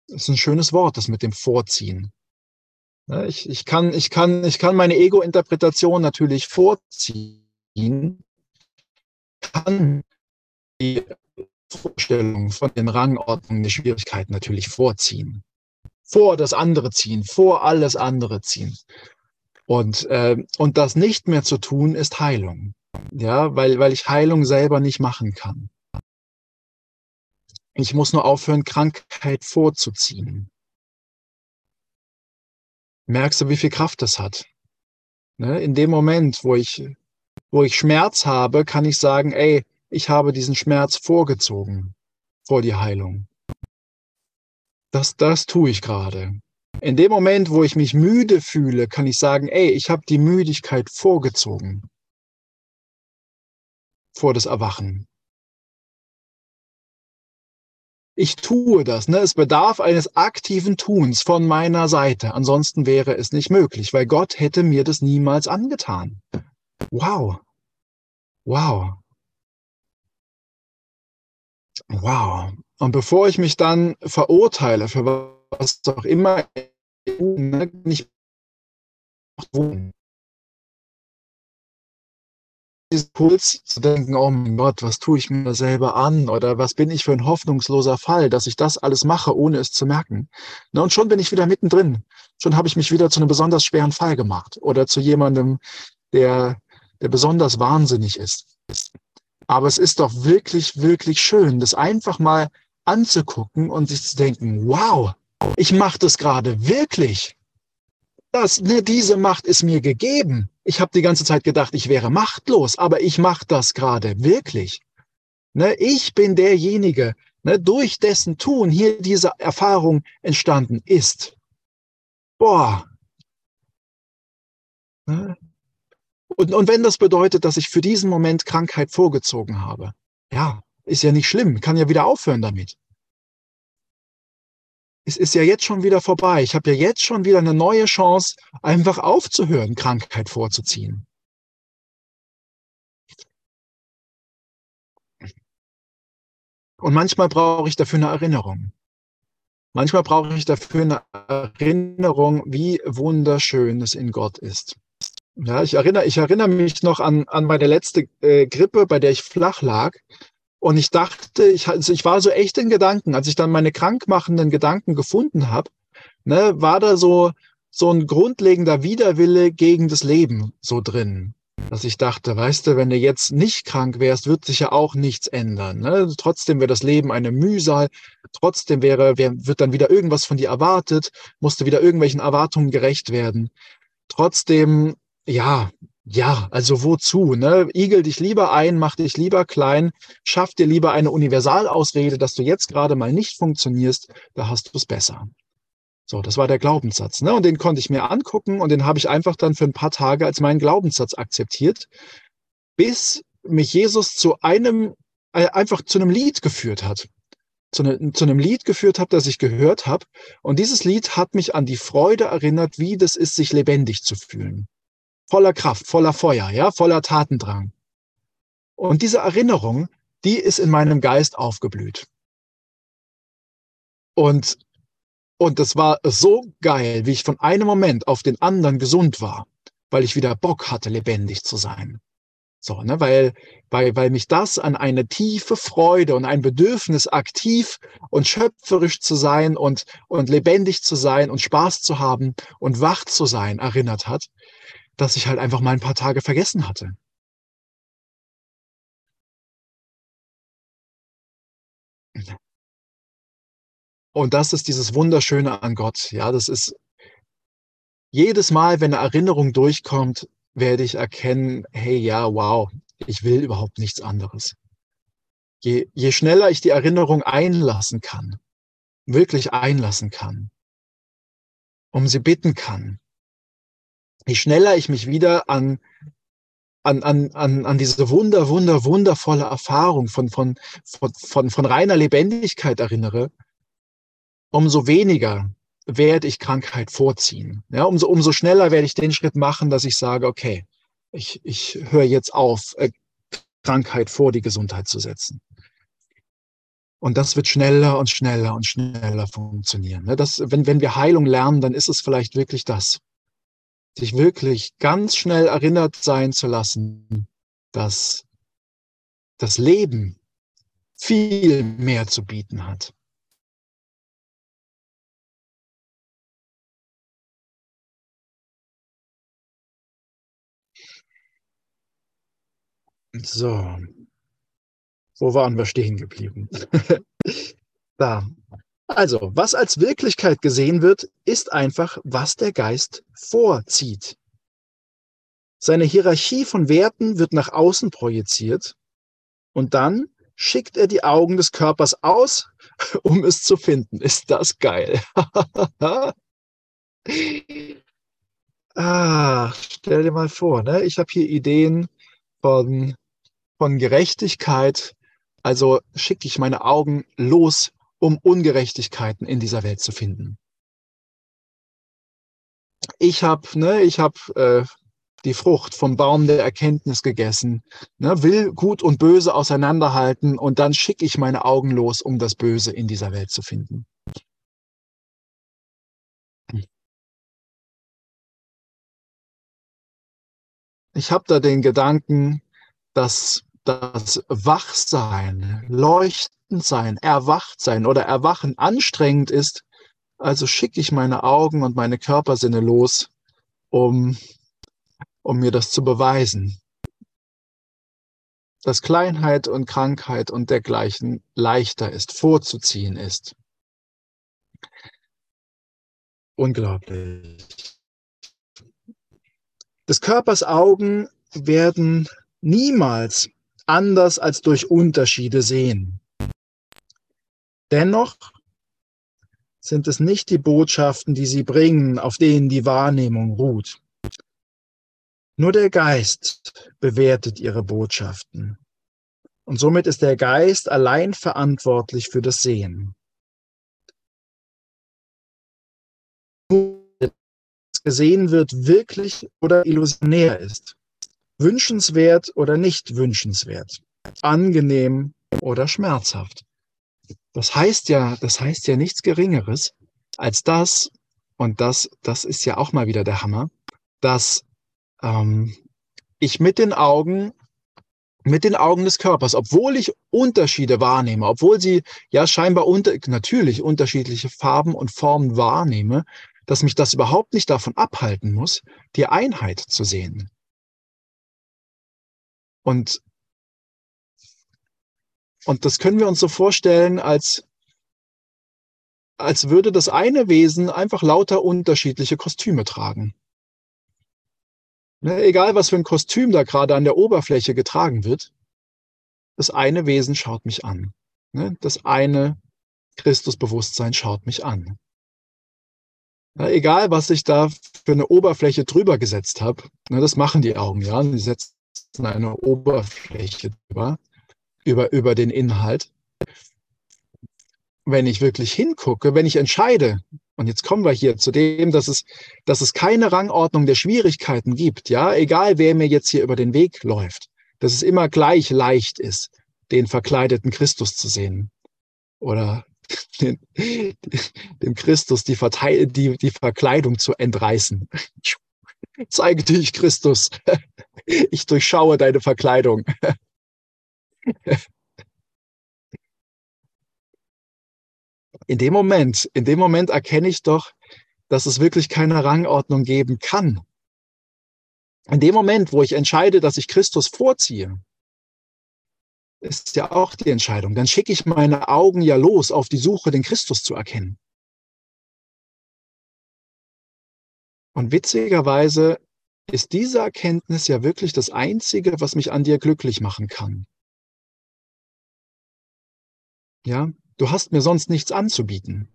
ist ein schönes Wort, das mit dem Vorziehen. Ich kann meine Ego-Interpretation natürlich vorziehen, kann die Vorstellungen von den Rangordnungen der Schwierigkeiten natürlich vorziehen. Vor das andere ziehen, vor alles andere ziehen. Und das nicht mehr zu tun, ist Heilung. Ja, weil ich Heilung selber nicht machen kann. Ich muss nur aufhören, Krankheit vorzuziehen. Merkst du, wie viel Kraft das hat? Ne? In dem Moment, wo ich Schmerz habe, kann ich sagen, ey, ich habe diesen Schmerz vorgezogen vor die Heilung. Das tue ich gerade. In dem Moment, wo ich mich müde fühle, kann ich sagen, ey, ich habe die Müdigkeit vorgezogen vor das Erwachen. ich tue das. Ne? Es bedarf eines aktiven Tuns von meiner Seite. Ansonsten wäre es nicht möglich, weil Gott hätte mir das niemals angetan. Wow. Wow. Wow. Und bevor ich mich dann verurteile, für was auch immer, nicht wohnen. Diesen Puls zu denken, oh mein Gott, was tue ich mir selber an oder was bin ich für ein hoffnungsloser Fall, dass ich das alles mache, ohne es zu merken. Na, und schon bin ich wieder mittendrin. Schon habe ich mich wieder zu einem besonders schweren Fall gemacht oder zu jemandem, der besonders wahnsinnig ist. Aber es ist doch wirklich, wirklich schön, das einfach mal anzugucken und sich zu denken, wow, ich mache das gerade wirklich. Diese Macht ist mir gegeben. Ich habe die ganze Zeit gedacht, ich wäre machtlos, aber ich mache das gerade wirklich. Ne, ich bin derjenige, ne, durch dessen Tun hier diese Erfahrung entstanden ist. Boah. Ne? Und wenn das bedeutet, dass ich für diesen Moment Krankheit vorgezogen habe, ja, ist ja nicht schlimm, kann ja wieder aufhören damit. Es ist ja jetzt schon wieder vorbei. Ich habe ja jetzt schon wieder eine neue Chance, einfach aufzuhören, Krankheit vorzuziehen. Und manchmal brauche ich dafür eine Erinnerung. Manchmal brauche ich dafür eine Erinnerung, wie wunderschön es in Gott ist. Ja, ich erinnere mich noch an meine letzte Grippe, bei der ich flach lag. Und ich dachte, ich war so echt in Gedanken, als ich dann meine krankmachenden Gedanken gefunden habe, ne, war da so ein grundlegender Widerwille gegen das Leben so drin, dass ich dachte, weißt du, wenn du jetzt nicht krank wärst, wird sich ja auch nichts ändern. Ne? Trotzdem wäre das Leben eine Mühsal, trotzdem wird dann wieder irgendwas von dir erwartet, musst du wieder irgendwelchen Erwartungen gerecht werden. Trotzdem, ja, also wozu, ne? Igel dich lieber ein, mach dich lieber klein, schaff dir lieber eine Universalausrede, dass du jetzt gerade mal nicht funktionierst, da hast du es besser. So, das war der Glaubenssatz, ne? Und den konnte ich mir angucken und den habe ich einfach dann für ein paar Tage als meinen Glaubenssatz akzeptiert, bis mich Jesus zu einem Lied geführt hat. Zu einem Lied geführt habe, das ich gehört habe. Und dieses Lied hat mich an die Freude erinnert, wie das ist, sich lebendig zu fühlen. Voller Kraft, voller Feuer, ja, voller Tatendrang. Und diese Erinnerung, die ist in meinem Geist aufgeblüht. Und das war so geil, wie ich von einem Moment auf den anderen gesund war, weil ich wieder Bock hatte, lebendig zu sein. So, ne, weil mich das an eine tiefe Freude und ein Bedürfnis, aktiv und schöpferisch zu sein und lebendig zu sein und Spaß zu haben und wach zu sein erinnert hat, dass ich halt einfach mal ein paar Tage vergessen hatte. Und das ist dieses Wunderschöne an Gott. Ja, das ist jedes Mal, wenn eine Erinnerung durchkommt, werde ich erkennen, hey, ja, wow, ich will überhaupt nichts anderes. Je schneller ich die Erinnerung einlassen kann, wirklich einlassen kann, um sie bitten kann, je schneller ich mich wieder an diese wundervolle Erfahrung von reiner Lebendigkeit erinnere, umso weniger werde ich Krankheit vorziehen. Ja, umso schneller werde ich den Schritt machen, dass ich sage, okay, ich höre jetzt auf, Krankheit vor die Gesundheit zu setzen. Und das wird schneller und schneller und schneller funktionieren. Das, wenn wir Heilung lernen, dann ist es vielleicht wirklich das. Sich wirklich ganz schnell erinnert sein zu lassen, dass das Leben viel mehr zu bieten hat. So, wo waren wir stehen geblieben? Da. Also, was als Wirklichkeit gesehen wird, ist einfach, was der Geist vorzieht. Seine Hierarchie von Werten wird nach außen projiziert und dann schickt er die Augen des Körpers aus, um es zu finden. Ist das geil? Ach, stell dir mal vor, ne? Ich habe hier Ideen von Gerechtigkeit, also schicke ich meine Augen los, um Ungerechtigkeiten in dieser Welt zu finden. Ich habe die Frucht vom Baum der Erkenntnis gegessen, will Gut und Böse auseinanderhalten und dann schicke ich meine Augen los, um das Böse in dieser Welt zu finden. Ich habe da den Gedanken, dass das Wachsein, leuchtend sein, erwacht sein oder erwachen anstrengend ist. Also schicke ich meine Augen und meine Körpersinne los, um mir das zu beweisen. Dass Kleinheit und Krankheit und dergleichen leichter ist, vorzuziehen ist. Unglaublich. Des Körpers Augen werden niemals anders als durch Unterschiede sehen. Dennoch sind es nicht die Botschaften, die sie bringen, auf denen die Wahrnehmung ruht. Nur der Geist bewertet ihre Botschaften. Und somit ist der Geist allein verantwortlich für das Sehen. Gesehen wird, wirklich oder illusionär ist, wünschenswert oder nicht wünschenswert, angenehm oder schmerzhaft. Das heißt ja nichts Geringeres als das, und das ist ja auch mal wieder der Hammer, dass ich mit den Augen des Körpers, obwohl ich Unterschiede wahrnehme, obwohl sie ja scheinbar natürlich unterschiedliche Farben und Formen wahrnehme, dass mich das überhaupt nicht davon abhalten muss, die Einheit zu sehen. Und das können wir uns so vorstellen, als würde das eine Wesen einfach lauter unterschiedliche Kostüme tragen. Egal, was für ein Kostüm da gerade an der Oberfläche getragen wird, das eine Wesen schaut mich an. Das eine Christusbewusstsein schaut mich an. Egal, was ich da für eine Oberfläche drüber gesetzt habe, das machen die Augen, ja. Die setzen eine Oberfläche drüber, über den Inhalt. Wenn ich wirklich hingucke, wenn ich entscheide, und jetzt kommen wir hier zu dem, dass es keine Rangordnung der Schwierigkeiten gibt, ja. Egal, wer mir jetzt hier über den Weg läuft, dass es immer gleich leicht ist, den verkleideten Christus zu sehen oder dem Christus die Verkleidung zu entreißen. Zeige dich, Christus. Ich durchschaue deine Verkleidung. In dem Moment erkenne ich doch, dass es wirklich keine Rangordnung geben kann. In dem Moment, wo ich entscheide, dass ich Christus vorziehe, ist ja auch die Entscheidung. Dann schicke ich meine Augen ja los auf die Suche, den Christus zu erkennen. Und witzigerweise ist diese Erkenntnis ja wirklich das Einzige, was mich an dir glücklich machen kann. Ja, du hast mir sonst nichts anzubieten.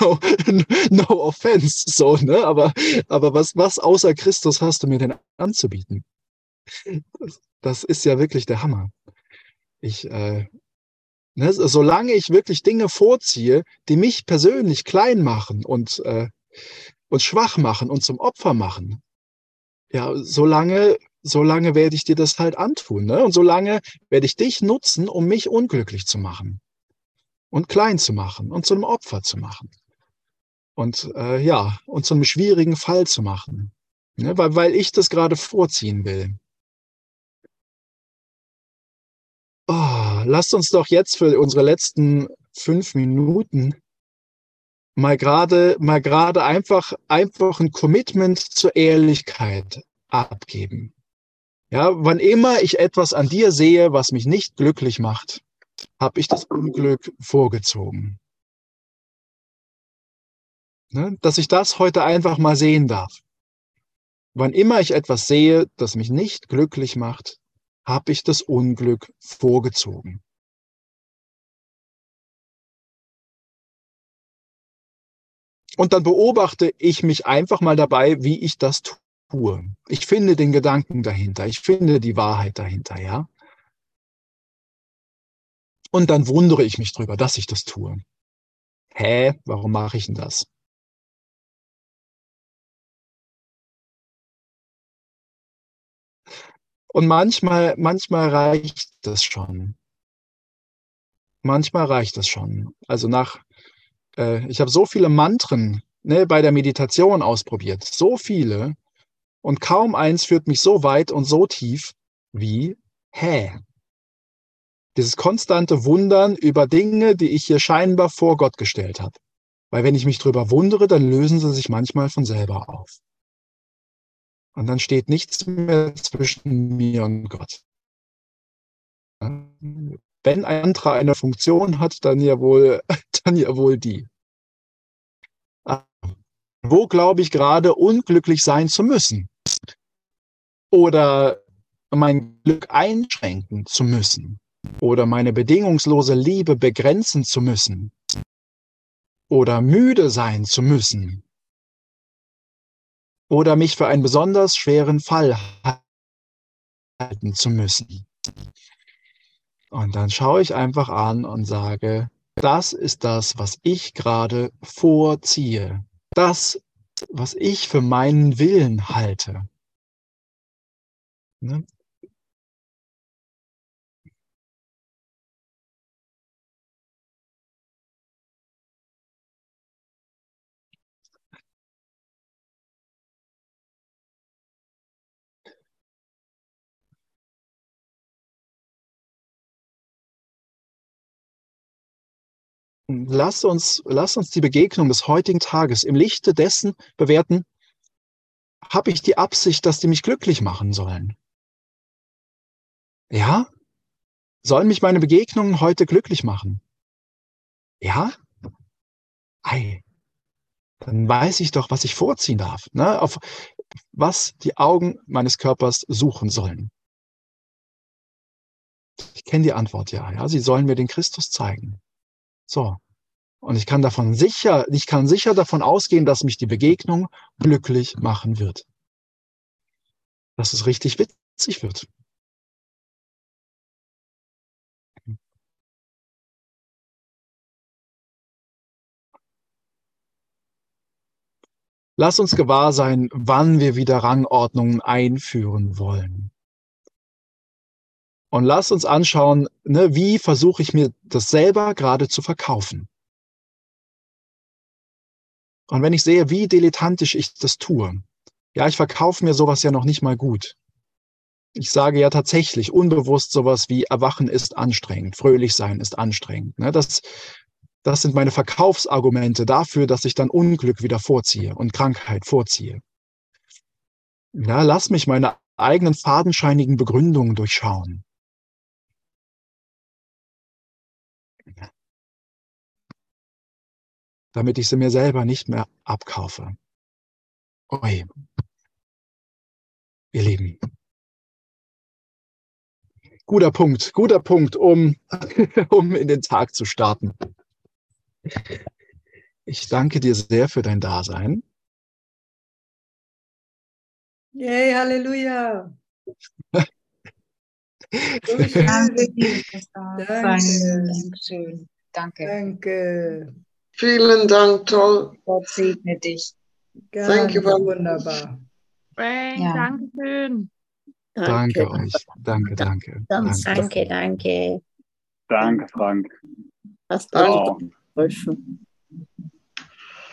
No offense, so, ne? Aber was außer Christus hast du mir denn anzubieten? Das ist ja wirklich der Hammer. Solange ich wirklich Dinge vorziehe, die mich persönlich klein machen und schwach machen und zum Opfer machen, ja, solange werde ich dir das halt antun, ne? Und solange werde ich dich nutzen, um mich unglücklich zu machen und klein zu machen und zum Opfer zu machen und zu einem schwierigen Fall zu machen, ne? Weil ich das gerade vorziehen will. Oh, lasst uns doch jetzt für unsere letzten 5 Minuten mal gerade einfach ein Commitment zur Ehrlichkeit abgeben. Ja, wann immer ich etwas an dir sehe, was mich nicht glücklich macht, habe ich das Unglück vorgezogen. Ne? Dass ich das heute einfach mal sehen darf. Wann immer ich etwas sehe, das mich nicht glücklich macht, habe ich das Unglück vorgezogen. Und dann beobachte ich mich einfach mal dabei, wie ich das tue. Ich finde den Gedanken dahinter, ich finde die Wahrheit dahinter, ja. Und dann wundere ich mich drüber, dass ich das tue. Hä, warum mache ich denn das? Und manchmal reicht das schon. Manchmal reicht das schon. Also ich habe so viele Mantren bei der Meditation ausprobiert, so viele, und kaum eins führt mich so weit und so tief wie hä. Dieses konstante Wundern über Dinge, die ich hier scheinbar vor Gott gestellt habe. Weil wenn ich mich drüber wundere, dann lösen sie sich manchmal von selber auf. Und dann steht nichts mehr zwischen mir und Gott. Wenn ein Mantra eine Funktion hat, dann ja wohl die. Wo glaube ich gerade, unglücklich sein zu müssen? Oder mein Glück einschränken zu müssen? Oder meine bedingungslose Liebe begrenzen zu müssen? Oder müde sein zu müssen? Oder mich für einen besonders schweren Fall halten zu müssen. Und dann schaue ich einfach an und sage, das ist das, was ich gerade vorziehe. Das, was ich für meinen Willen halte. Ne? Lass uns die Begegnung des heutigen Tages im Lichte dessen bewerten, habe ich die Absicht, dass die mich glücklich machen sollen? Ja? Sollen mich meine Begegnungen heute glücklich machen? Ja? Ei. Dann weiß ich doch, was ich vorziehen darf, ne? Auf was die Augen meines Körpers suchen sollen. Ich kenne die Antwort, ja. Sie sollen mir den Christus zeigen. So. Und ich kann sicher davon ausgehen, dass mich die Begegnung glücklich machen wird. Dass es richtig witzig wird. Lass uns gewahr sein, wann wir wieder Rangordnungen einführen wollen. Und lass uns anschauen, wie versuche ich mir das selber gerade zu verkaufen. Und wenn ich sehe, wie dilettantisch ich das tue, ja, ich verkaufe mir sowas ja noch nicht mal gut. Ich sage ja tatsächlich unbewusst sowas wie Erwachen ist anstrengend, fröhlich sein ist anstrengend. Ne? Das sind meine Verkaufsargumente dafür, dass ich dann Unglück wieder vorziehe und Krankheit vorziehe. Ja, lass mich meine eigenen fadenscheinigen Begründungen durchschauen. Damit ich sie mir selber nicht mehr abkaufe. Oi. Ihr Lieben. Guter Punkt, um in den Tag zu starten. Ich danke dir sehr für dein Dasein. Yay, Halleluja. Danke. Danke. Vielen Dank, toll. Gott segne dich. Danke, wunderbar. Frank, ja. Dankeschön. Danke euch. Danke, Frank. Hast du auch geholfen.